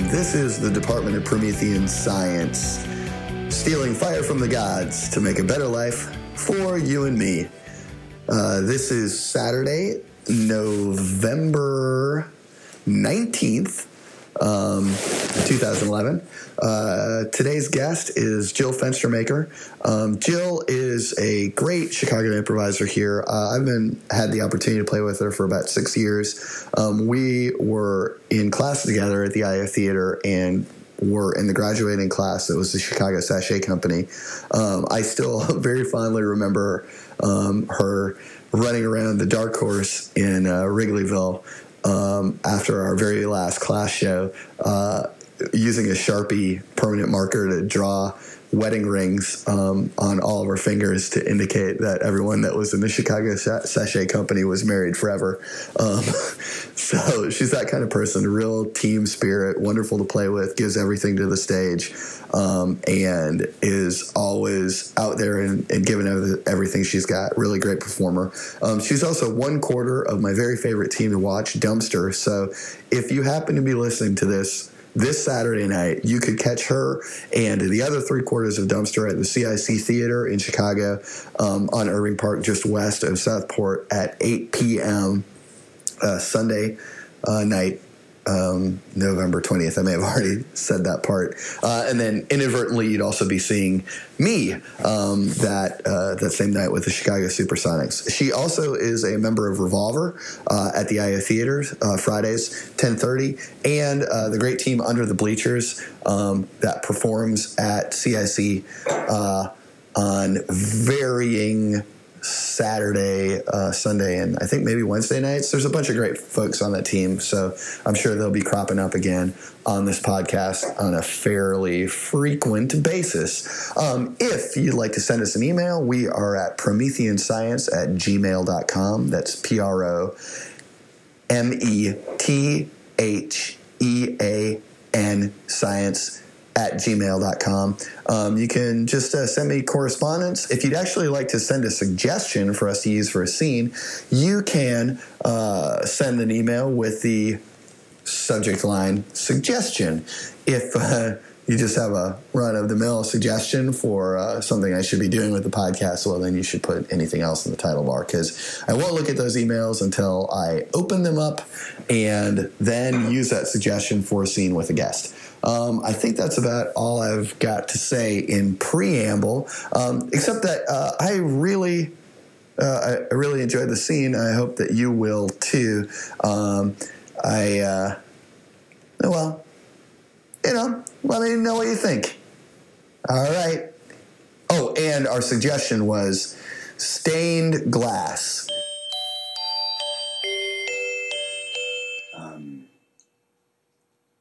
This is the Department of Promethean Science, stealing fire from the gods to make a better life for you and me. This is Saturday, November 19th, 2011. Today's guest is Jill Fenstermaker. Jill is a great Chicago improviser here. I've had the opportunity to play with her for about 6 years. We were in class together at the IF Theater and were in the graduating class. It was the Chicago Sashay Company. I still very fondly remember her running around the dark horse in Wrigleyville after our very last class show, using a Sharpie permanent marker to draw wedding rings on all of her fingers to indicate that everyone that was in the Chicago Sashay Company was married forever. So she's that kind of person, real team spirit, wonderful to play with, gives everything to the stage, and is always out there and giving everything she's got. Really great performer. She's also one quarter of my very favorite team to watch, Dumpster. So if you happen to be listening to this Saturday night, you could catch her and the other three-quarters of Dumpster at the CIC Theater in Chicago on Irving Park, just west of Southport, at 8 p.m. Sunday night, November 20th. I may have already said that part. And then inadvertently, you'd also be seeing me that same night with the Chicago Supersonics. She also is a member of Revolver at the I.O. Theaters, Fridays, 10:30, and the great team Under the Bleachers that performs at CIC on varying Saturday, Sunday, and I think maybe Wednesday nights. There's a bunch of great folks on that team, so I'm sure they'll be cropping up again on this podcast on a fairly frequent basis. If you'd like to send us an email, we are at prometheanscience@gmail.com. That's prometheanscience@gmail.com. You can just send me correspondence. If you'd actually like to send a suggestion for us to use for a scene, you can send an email with the subject line suggestion. If you just have a run-of-the-mill suggestion for something I should be doing with the podcast, well, then you should put anything else in the title bar, because I won't look at those emails until I open them up and then use that suggestion for a scene with a guest. I think that's about all I've got to say in preamble, except that I really enjoyed the scene. I hope that you will too. Let me know what you think. All right. Oh, and our suggestion was stained glass.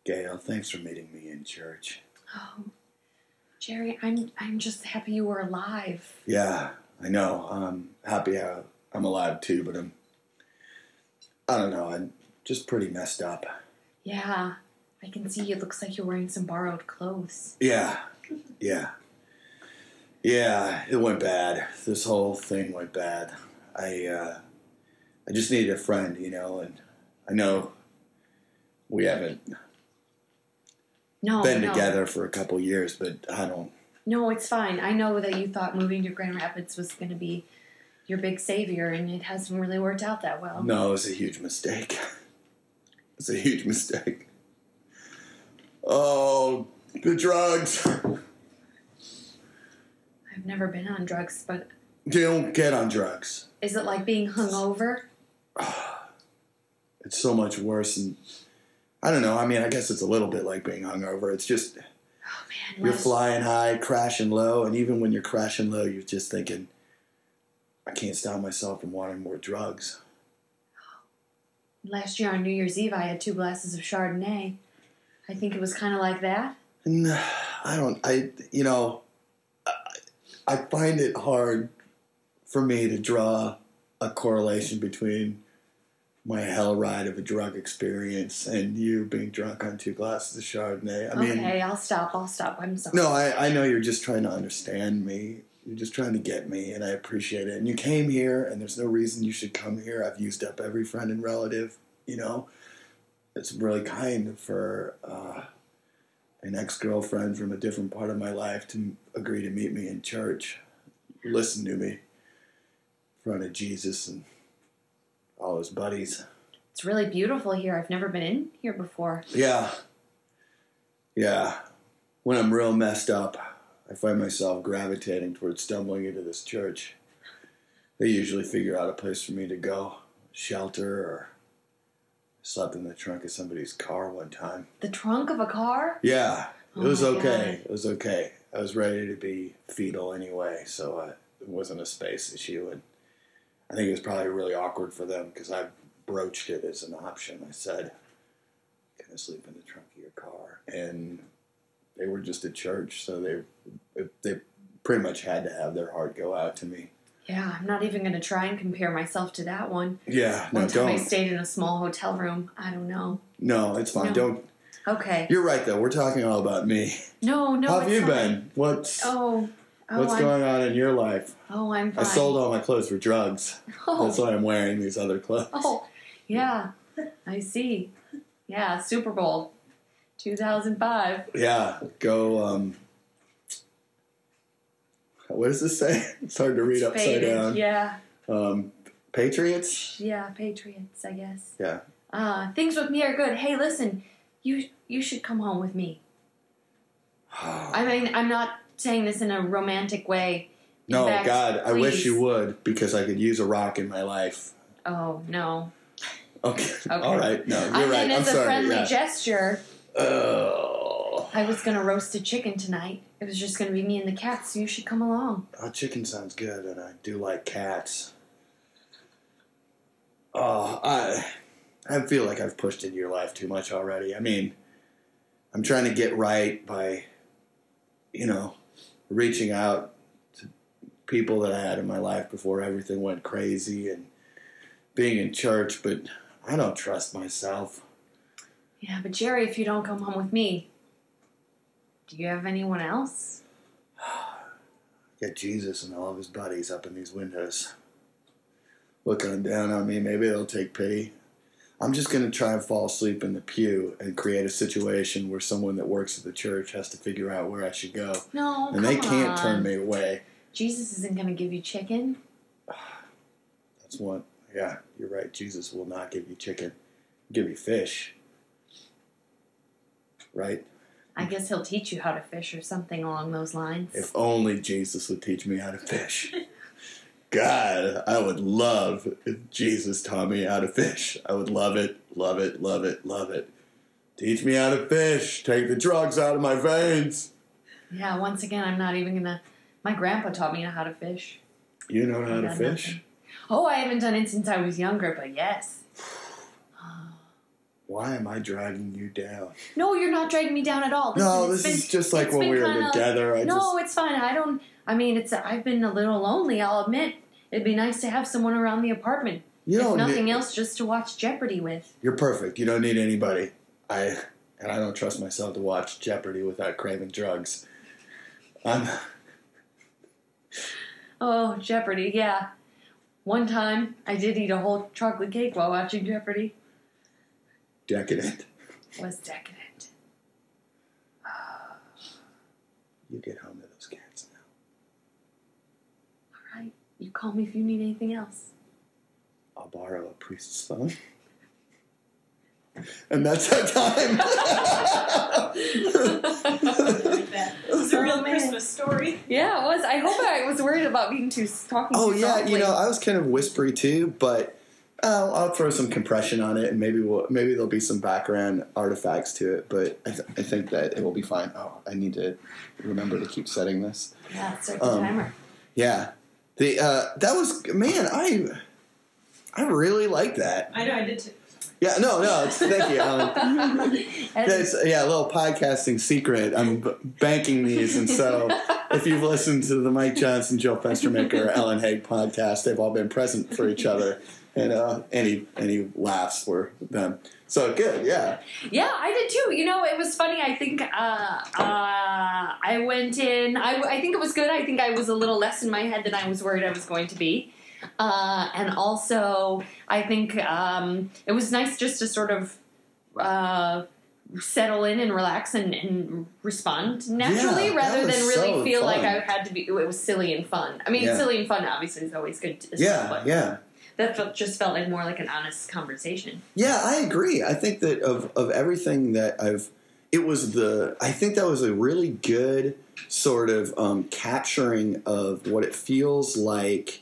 Gail, thanks for meeting me in church. Oh, Jerry, I'm just happy you were alive. Yeah, I know. I'm happy I'm alive too, but I'm just pretty messed up. Yeah, I can see. It looks like you're wearing some borrowed clothes. Yeah, it went bad. This whole thing went bad. I just needed a friend, and I know we haven't... Been together for a couple years, but I don't... No, it's fine. I know that you thought moving to Grand Rapids was going to be your big savior, and it hasn't really worked out that well. No, it was a huge mistake. Oh, the drugs. I've never been on drugs, but... You don't get on drugs. Is it like being hungover? It's so much worse than... I don't know. I mean, I guess it's a little bit like being hungover. It's just you're flying high, crashing low, and even when you're crashing low, you're just thinking, I can't stop myself from wanting more drugs. Last year on New Year's Eve, I had 2 glasses of Chardonnay. I think it was kind of like that. No, I find it hard for me to draw a correlation between my hell ride of a drug experience and you being drunk on 2 glasses of Chardonnay. I mean, okay, I'll stop. I'm sorry. No, I know you're just trying to understand me. You're just trying to get me, and I appreciate it. And you came here, and there's no reason you should come here. I've used up every friend and relative, you know. It's really kind for an ex-girlfriend from a different part of my life to agree to meet me in church, listen to me in front of Jesus and all his buddies. It's really beautiful here. I've never been in here before. Yeah. When I'm real messed up, I find myself gravitating towards stumbling into this church. They usually figure out a place for me to go, shelter, or slept in the trunk of somebody's car one time. The trunk of a car? Yeah. It was okay. It was okay. I was ready to be fetal anyway, so it wasn't a space issue, and I think it was probably really awkward for them because I broached it as an option. I said, "Can I sleep in the trunk of your car?" And they were just at church, so they pretty much had to have their heart go out to me. Yeah, I'm not even going to try and compare myself to that one. Yeah, no, don't. One time I stayed in a small hotel room. I don't know. No, it's fine. No. Don't. Okay. You're right, though. We're talking all about me. No. How have you been? What's going on in your life? Oh, I'm fine. I sold all my clothes for drugs. Oh. That's why I'm wearing these other clothes. Oh, yeah. I see. Yeah, Super Bowl 2005. Yeah, go, what does this say? It's hard to read upside down. Yeah. Patriots? Yeah, Patriots, I guess. Yeah. Things with me are good. Hey, listen, you should come home with me. I mean, I'm not saying this in a romantic way. No, fact, God, please. I wish you would, because I could use a rock in my life. Oh, no. Okay. All right. No, you're right. I mean, it's a friendly gesture. Oh. I was going to roast a chicken tonight. It was just going to be me and the cats, so you should come along. Oh, chicken sounds good, and I do like cats. Oh, I feel like I've pushed into your life too much already. I mean, I'm trying to get right by, you know, reaching out to people that I had in my life before everything went crazy and being in church, but I don't trust myself. Yeah, but Jerry, if you don't come home with me, do you have anyone else? Got Jesus and all of his buddies up in these windows looking down on me. Maybe they'll take pity. I'm just going to try and fall asleep in the pew and create a situation where someone that works at the church has to figure out where I should go. No, and they can't turn me away. Jesus isn't going to give you chicken. That's one. Yeah, you're right. Jesus will not give you chicken. He'll give you fish. Right? I guess he'll teach you how to fish or something along those lines. If only Jesus would teach me how to fish. God, I would love if Jesus taught me how to fish. I would love it, love it, love it, love it. Teach me how to fish. Take the drugs out of my veins. Yeah, once again, I'm not even going to... My grandpa taught me how to fish. You know how to fish? Nothing. Oh, I haven't done it since I was younger, but yes. Why am I dragging you down? No, you're not dragging me down at all. This is just like when we were together. It's fine. I've been a little lonely, I'll admit. It'd be nice to have someone around the apartment. If nothing else, just to watch Jeopardy with. You're perfect. You don't need anybody. I don't trust myself to watch Jeopardy without craving drugs. Oh, Jeopardy, yeah. One time, I did eat a whole chocolate cake while watching Jeopardy. Decadent. Was decadent. You get home to those cats now. All right. You call me if you need anything else. I'll borrow a priest's phone. And that's our time. It was a real Christmas story. Yeah, it was. I hope I was worried about being too softly. You know, I was kind of whispery too, but... I'll throw some compression on it, and maybe there'll be some background artifacts to it, but I think that it will be fine. Oh, I need to remember to keep setting this. Yeah, start the timer. Yeah. I really like that. I know, I did too. Yeah, thank you, Ellen. A little podcasting secret. I'm banking these, and so if you've listened to the Mike Johnson, Jill Fenstermaker, Ellen Haig podcast, they've all been present for each other. Any laughs were done. So good, yeah. Yeah, I did too. You know, it was funny. I think I went in. I think it was good. I think I was a little less in my head than I was worried I was going to be. And also, I think it was nice just to sort of settle in and relax and respond naturally, rather than really so feel fun. Like I had to be. It was silly and fun. I mean, silly and fun obviously is always good. But that just felt like more like an honest conversation. Yeah, I agree. I think that of everything that I think that was a really good sort of capturing of what it feels like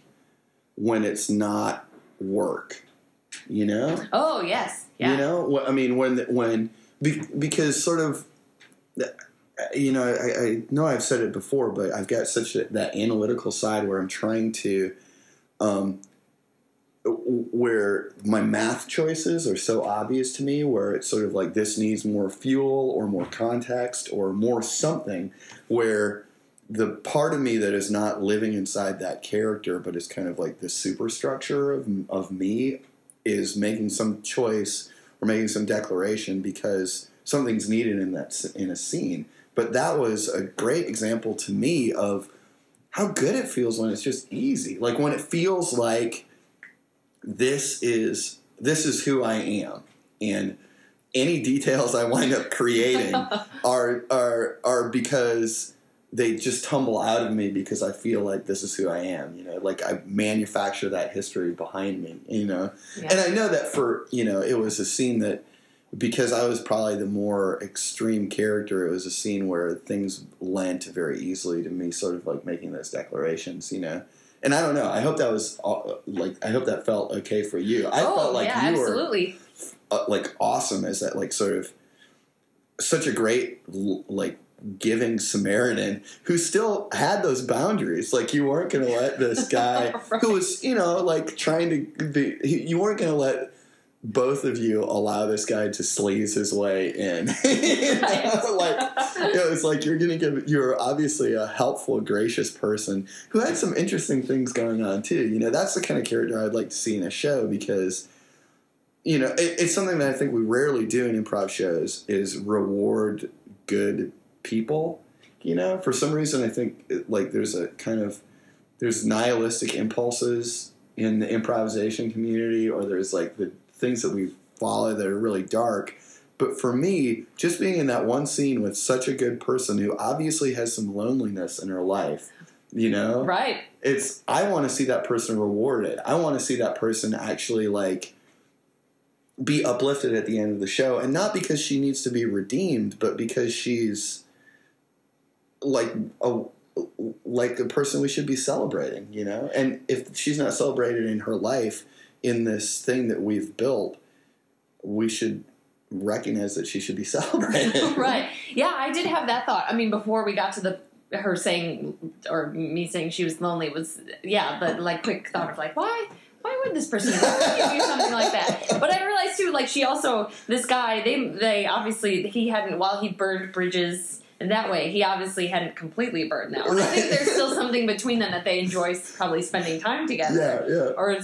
when it's not work. You know? Oh yes. Yeah. You know? Well, I mean, because sort of, you know, I know I've said it before, but I've got such that analytical side where I'm trying to. Where my math choices are so obvious to me, where it's sort of like this needs more fuel or more context or more something, where the part of me that is not living inside that character but is kind of like the superstructure of me is making some choice or making some declaration because something's needed in a scene. But that was a great example to me of how good it feels when it's just easy. Like when it feels like this is who I am, and any details I wind up creating are because they just tumble out of me because I feel like this is who I am. You know, like I manufacture that history behind me. You know, And I know that it was a scene that because I was probably the more extreme character, it was a scene where things lent very easily to me, sort of like making those declarations. You know. And I don't know. I hope that was I hope that felt okay for you. I felt like you were like awesome as that, like sort of such a great like giving Samaritan who still had those boundaries. Like you weren't going to let this guy who was, you know, like trying to be. You weren't going to let both of you allow this guy to sleaze his way in. You know, like it was like you're obviously a helpful, gracious person who had some interesting things going on too. You know, that's the kind of character I'd like to see in a show because, you know, it's something that I think we rarely do in improv shows is reward good people. You know, for some reason I think like there's nihilistic impulses in the improvisation community, or there's like the things that we follow that are really dark. But for me, just being in that one scene with such a good person who obviously has some loneliness in her life, you know? Right. I want to see that person rewarded. I want to see that person actually like be uplifted at the end of the show. And not because she needs to be redeemed, but because she's like the person we should be celebrating, you know? And if she's not celebrated in her life, in this thing that we've built, we should recognize that she should be celebrated. Right. Yeah, I did have that thought. I mean, before we got to her saying, or me saying she was lonely was, but like quick thought of like, why would this person do something like that? But I realized too, like she also, this guy, they obviously, he hadn't, while he burned bridges in that way, he obviously hadn't completely burned that one. Right. I think there's still something between them that they enjoy probably spending time together. Yeah, yeah.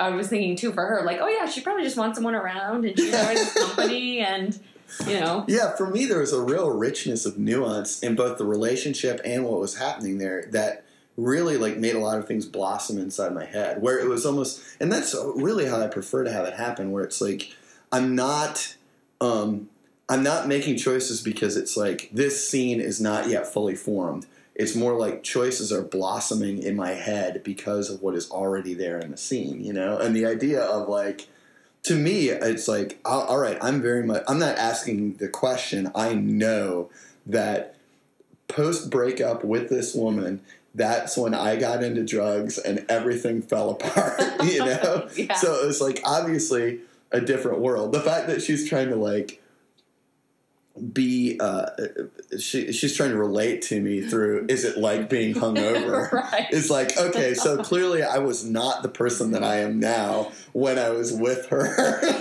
I was thinking, too, for her, like, oh, yeah, she probably just wants someone around and she enjoys company and, you know. Yeah, for me, there was a real richness of nuance in both the relationship and what was happening there that really, like, made a lot of things blossom inside my head where it was almost – and that's really how I prefer to have it happen where it's like I'm not making choices because it's like this scene is not yet fully formed. It's more like choices are blossoming in my head because of what is already there in the scene, you know? And the idea of like, to me, it's like, all right, I'm not asking the question. I know that post breakup with this woman, that's when I got into drugs and everything fell apart, you know? Yeah. So it was like, obviously a different world. The fact that she's trying to like, she's trying to relate to me through is it like being hungover? Right. It's like, okay, so clearly I was not the person that I am now when I was with her.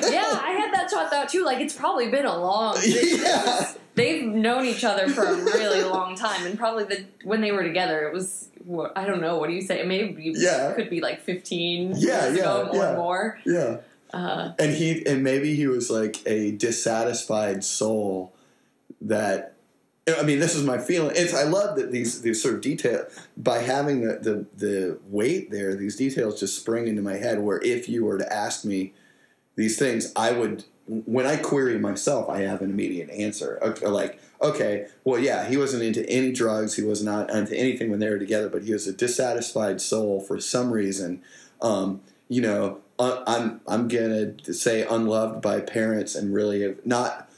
Yeah, I had that thought too. Like it's probably been a long They've known each other for a really long time, and probably when they were together, it was, I don't know, what do you say? Maybe it could be like 15 years ago or more. Yeah. And maybe he was like a dissatisfied soul that, I mean, this is my feeling. I love that these sort of detail, by having the weight there, these details just spring into my head where if you were to ask me these things, I would, when I query myself, I have an immediate answer. Like, okay, well, yeah, he wasn't into any drugs. He was not into anything when they were together, but he was a dissatisfied soul for some reason. You know, I'm going to say unloved by parents, and really not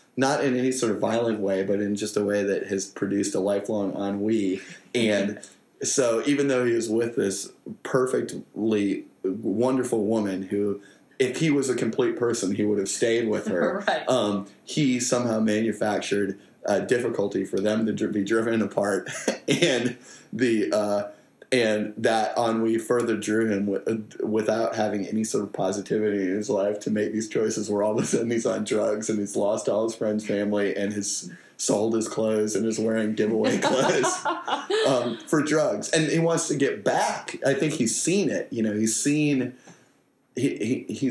in any sort of violent way, but in just a way that has produced a lifelong ennui. And so even though he was with this perfectly wonderful woman who, if he was a complete person, he would have stayed with her, right, he somehow manufactured difficulty for them to be driven apart. And and that ennui further drew him without having any sort of positivity in his life to make these choices where all of a sudden he's on drugs and he's lost all his friends, family, and has sold his clothes and is wearing giveaway clothes for drugs. And he wants to get back. I think he's seen it. You know, he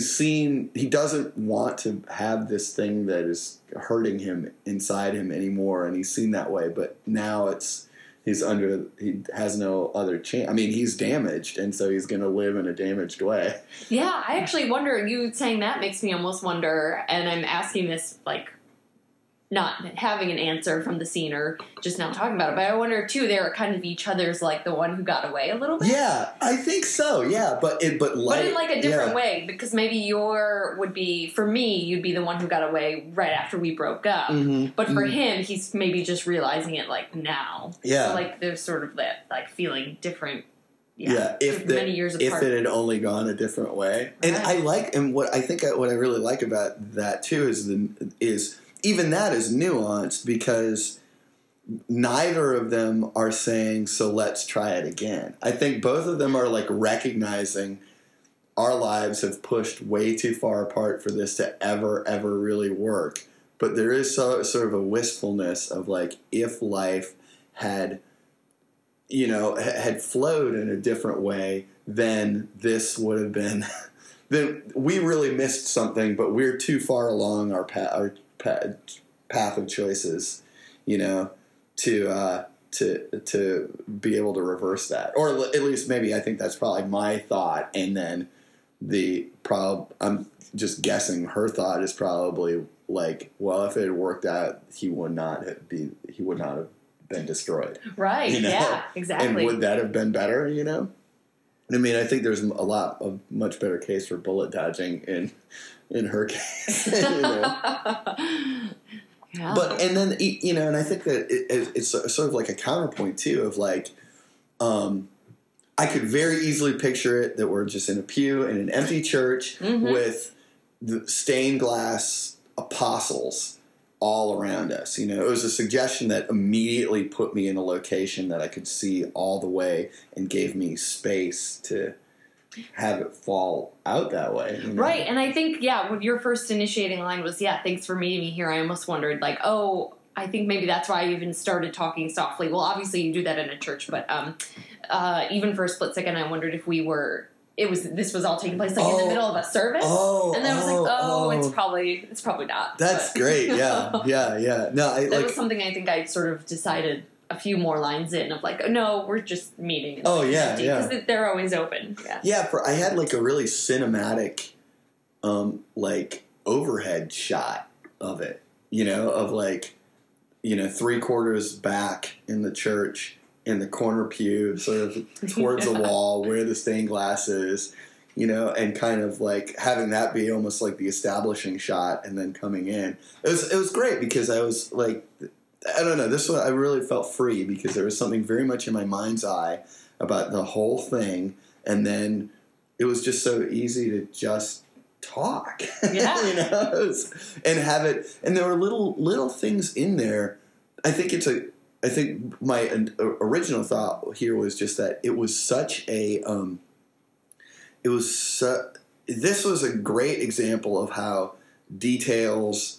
doesn't want to have this thing that is hurting him inside him anymore, and he's seen that way. But now he has no other chance. I mean, he's damaged, and so he's going to live in a damaged way. Yeah, I actually wonder, you saying that makes me almost wonder, and I'm asking this, like, not having an answer from the scene or just now talking about it, but I wonder, too, they were kind of each other's, like, the one who got away a little bit? Yeah, I think so, yeah, but in, like, a different way, because maybe you'd be the one who got away right after we broke up, mm-hmm. but for mm-hmm. him, he's maybe just realizing it, like, now. Yeah. So, like, there's sort of that, like, feeling different, many years apart. If it had only gone a different way. Right. And what I really like about that, too, is even that is nuanced, because neither of them are saying, so let's try it again. I think both of them are like recognizing our lives have pushed way too far apart for this to ever, ever really work. But there is sort of a wistfulness of like, if life had, you know, had flowed in a different way, then this would have been, then we really missed something, but we're too far along our path, path of choices, you know, to be able to reverse that, or at least maybe I think that's probably my thought, and then I'm just guessing her thought is probably like, well, if it had worked out, he would not have been destroyed, right? You know? Yeah, exactly. And would that have been better? You know, I mean, I think there's a much better case for bullet dodging in her case, you know. Yeah. But, and then, you know, and I think that it's sort of like a counterpoint too of like, I could very easily picture it that we're just in a pew in an empty church mm-hmm. with the stained glass apostles all around us. You know, it was a suggestion that immediately put me in a location that I could see all the way and gave me space to have it fall out that way, you know? Right, and I think when your first initiating line was thanks for meeting me here, I almost wondered like, I think maybe that's why I even started talking softly. Well, obviously you do that in a church, but even for a split second I wondered if this was all taking place like in the middle of a service, and then I was like, it's probably not. That's great. Yeah. No, that was something I think I sort of decided a few more lines in of like, no, we're just meeting. Because they're always open. Yeah. I had like a really cinematic, like overhead shot of it, you know, of like, you know, 3/4 back in the church in the corner pew, sort of towards the wall where the stained glass is, you know, and kind of like having that be almost like the establishing shot and then coming in. It was great because I was like, I don't know, this one I really felt free because there was something very much in my mind's eye about the whole thing, and then it was just so easy to just talk, you know, and have it. And there were little things in there. I think my original thought here was just that it was such a. This was a great example of how details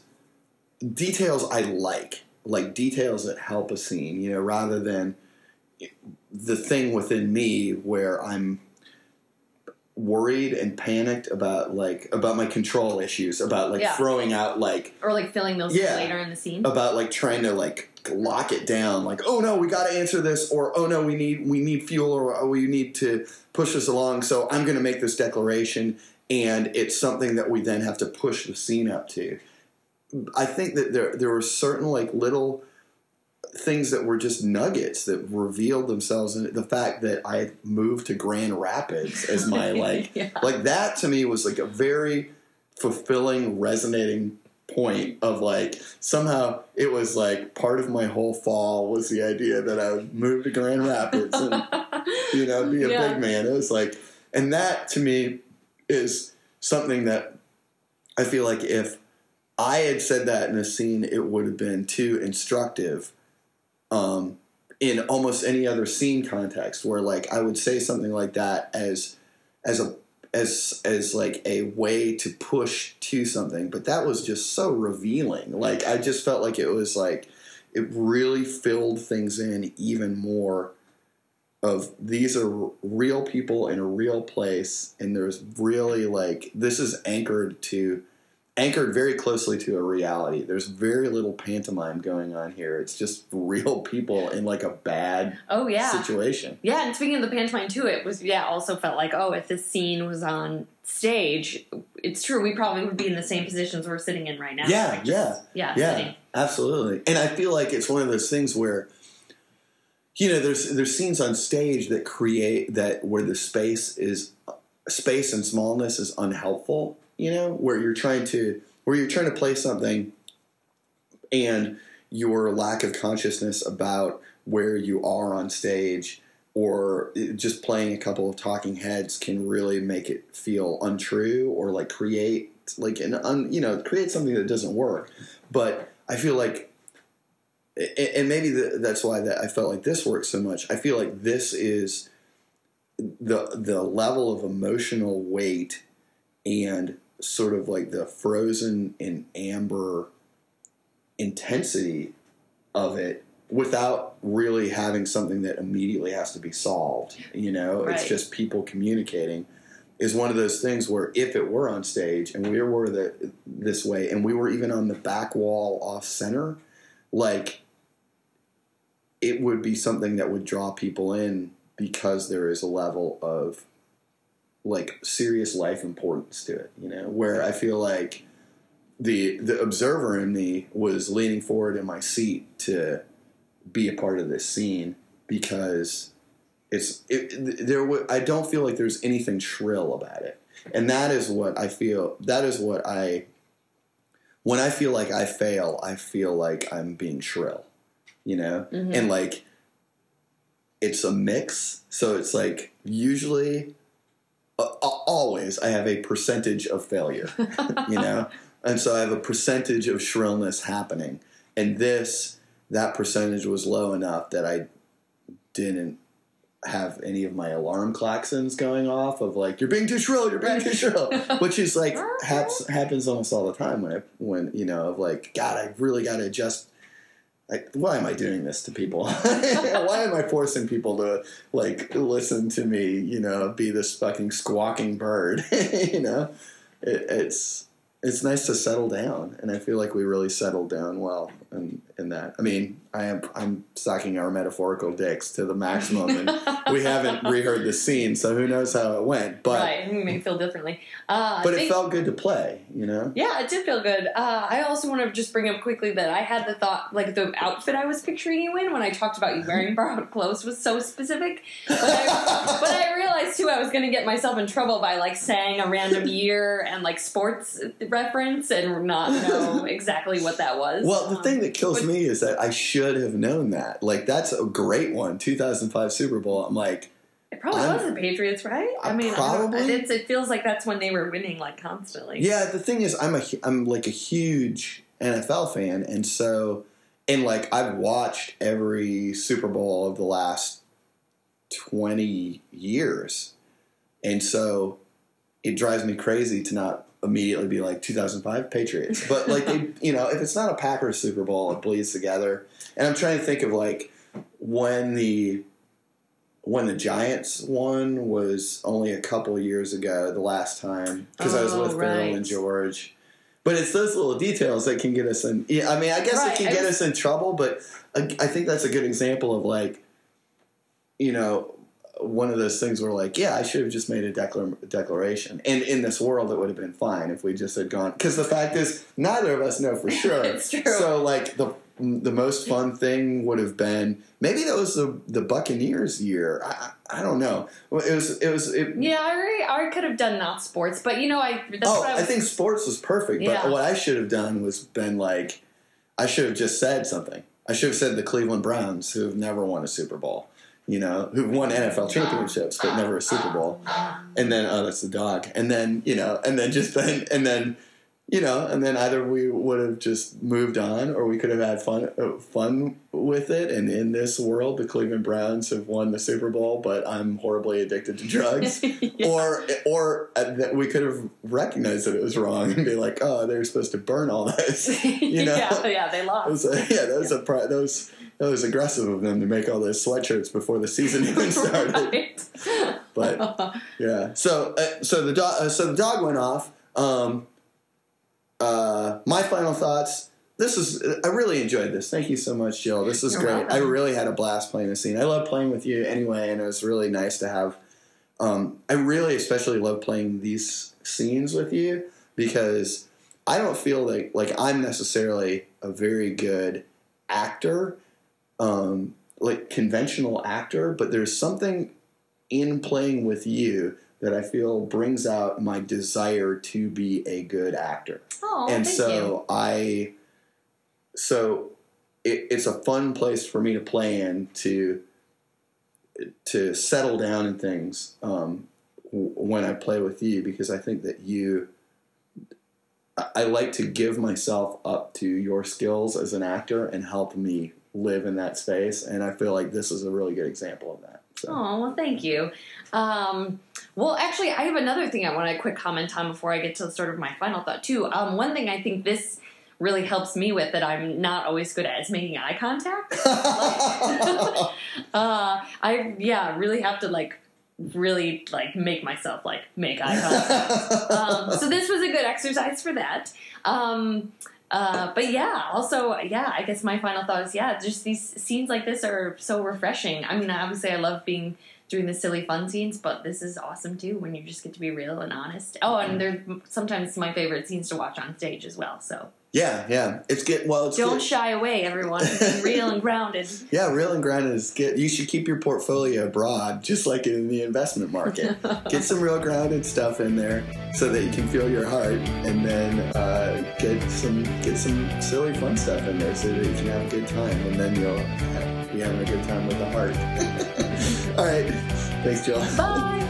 I like. like details that help a scene, you know, rather than the thing within me where I'm worried and panicked about about my control issues, about throwing out or filling those in later in the scene, about trying to lock it down, oh no, we got to answer this, or oh no, we need fuel, or oh, we need to push this along, so I'm going to make this declaration, and it's something that we then have to push the scene up to. I think that there were certain little things that were just nuggets that revealed themselves, and the fact that I moved to Grand Rapids as my that to me was a very fulfilling, resonating point of somehow it was part of my whole fall was the idea that I would move to Grand Rapids and be a big man. It was and that to me is something that I feel if I had said that in a scene, it would have been too instructive in almost any other scene context, where I would say something like that as a way to push to something. But that was just so revealing. I just felt it was it really filled things in even more of these are real people in a real place. And there's really this is anchored very closely to a reality. There's very little pantomime going on here. It's just real people in a bad situation. Yeah, and speaking of the pantomime too, it was also felt if this scene was on stage, it's true, we probably would be in the same positions we're sitting in right now. Yeah, sitting. Absolutely. And I feel it's one of those things where there's scenes on stage that create that where the space and smallness is unhelpful. Where you're trying to play something and your lack of consciousness about where you are on stage, or just playing a couple of talking heads, can really make it feel untrue, or create create something that doesn't work. But I feel and maybe that's why that I felt this works so much. I feel this is the level of emotional weight and sort of the frozen and amber intensity of it, without really having something that immediately has to be solved. Right. It's just people communicating, is one of those things where if it were on stage and we were this way, and we were even on the back wall off center, it would be something that would draw people in, because there is a level of serious life importance to it, where I feel the observer in me was leaning forward in my seat to be a part of this scene, because I don't feel there's anything shrill about it. And that is what I feel. That is what when I feel I fail, I feel I'm being shrill, mm-hmm. And it's a mix. So it's usually, always I have a percentage of failure, and so I have a percentage of shrillness happening, and that percentage was low enough that I didn't have any of my alarm klaxons going off of you're being too shrill, which is happens almost all the time God, I really got to adjust. Why am I doing this to people? Why am I forcing people to listen to me? Be this fucking squawking bird. It's nice to settle down, and I feel we really settled down well. In that, I mean, I'm sucking our metaphorical dicks to the maximum, and we haven't reheard the scene, so who knows how it went? But right, we may feel differently. It felt good to play, Yeah, it did feel good. I also want to just bring up quickly that I had the thought, the outfit I was picturing you in when I talked about you wearing borrowed clothes was so specific, but I realized too I was going to get myself in trouble by saying a random year and sports reference and not know exactly what that was. Well, the thing that kills me is that I should have known that. That's a great one. 2005 Super Bowl. I'm it probably was the Patriots, right? Probably. It feels that's when they were winning constantly. Yeah, the thing is, I'm a huge NFL fan, and so I've watched every Super Bowl of the last 20 years, and so it drives me crazy to not immediately be like 2005 Patriots. But like, you know, if it's not a Packers Super Bowl, it bleeds together. And I'm trying to think of like when the Giants won was only a couple years ago, the last time, because I was with Bill and George. But it's those little details that can get us in. Yeah, I mean, I guess it can get us in trouble, but I think that's a good example of like, you know, one of those things where like, yeah, I should have just made a declaration. And in this world, it would have been fine if we just had gone. Because the fact is, neither of us know for sure. It's true. So like the most fun thing would have been, maybe that was the Buccaneers year. I don't know. Yeah, I could have done not sports, but you know, I think sports was perfect. But what I should have done was been like, I should have just said something. I should have said the Cleveland Browns, who have never won a Super Bowl. You know, who've won NFL championships but never a Super Bowl, and then that's the dog, and then you know, and then either we would have just moved on, or we could have had fun with it. And in this world, the Cleveland Browns have won the Super Bowl, but I'm horribly addicted to drugs, yeah. or that we could have recognized that it was wrong and be like, oh, they were supposed to burn all this, you know? yeah, they lost. That was aggressive of them to make all those sweatshirts before the season even started. Right. But yeah, so the dog went off. My final thoughts. I really enjoyed this. Thank you so much, Jill. This is great. Welcome. I really had a blast playing this scene. I love playing with you anyway, and it was really nice to have. I really especially love playing these scenes with you because I don't feel like I'm necessarily a very good actor, like conventional actor, but there's something in playing with you that I feel brings out my desire to be a good actor. Oh, and thank so you. It's a fun place for me to play in to settle down in things when I play with you, because I think that I like to give myself up to your skills as an actor and help me live in that space. And I feel like this is a really good example of that. So. Oh, well, thank you. Well, actually, I have another thing I want to quick comment on before I get to sort of my final thought, too. One thing I think this really helps me with that I'm not always good at is making eye contact. Really have to, like, really, like, make myself, like, make eye contact. So this was a good exercise for that. But yeah, also, yeah, I guess my final thought is, yeah, just these scenes like this are so refreshing. I mean, obviously I love doing the silly fun scenes, but this is awesome too, when you just get to be real and honest. Oh, and they're sometimes my favorite scenes to watch on stage as well, so. Yeah. Don't shy away, everyone. Be real and grounded. Yeah, real and grounded is good. You should keep your portfolio broad, just like in the investment market. Get some real grounded stuff in there so that you can feel your heart, and then get some silly fun stuff in there so that you can have a good time, and then you'll be having a good time with the heart. All right. Thanks, Jill. Bye.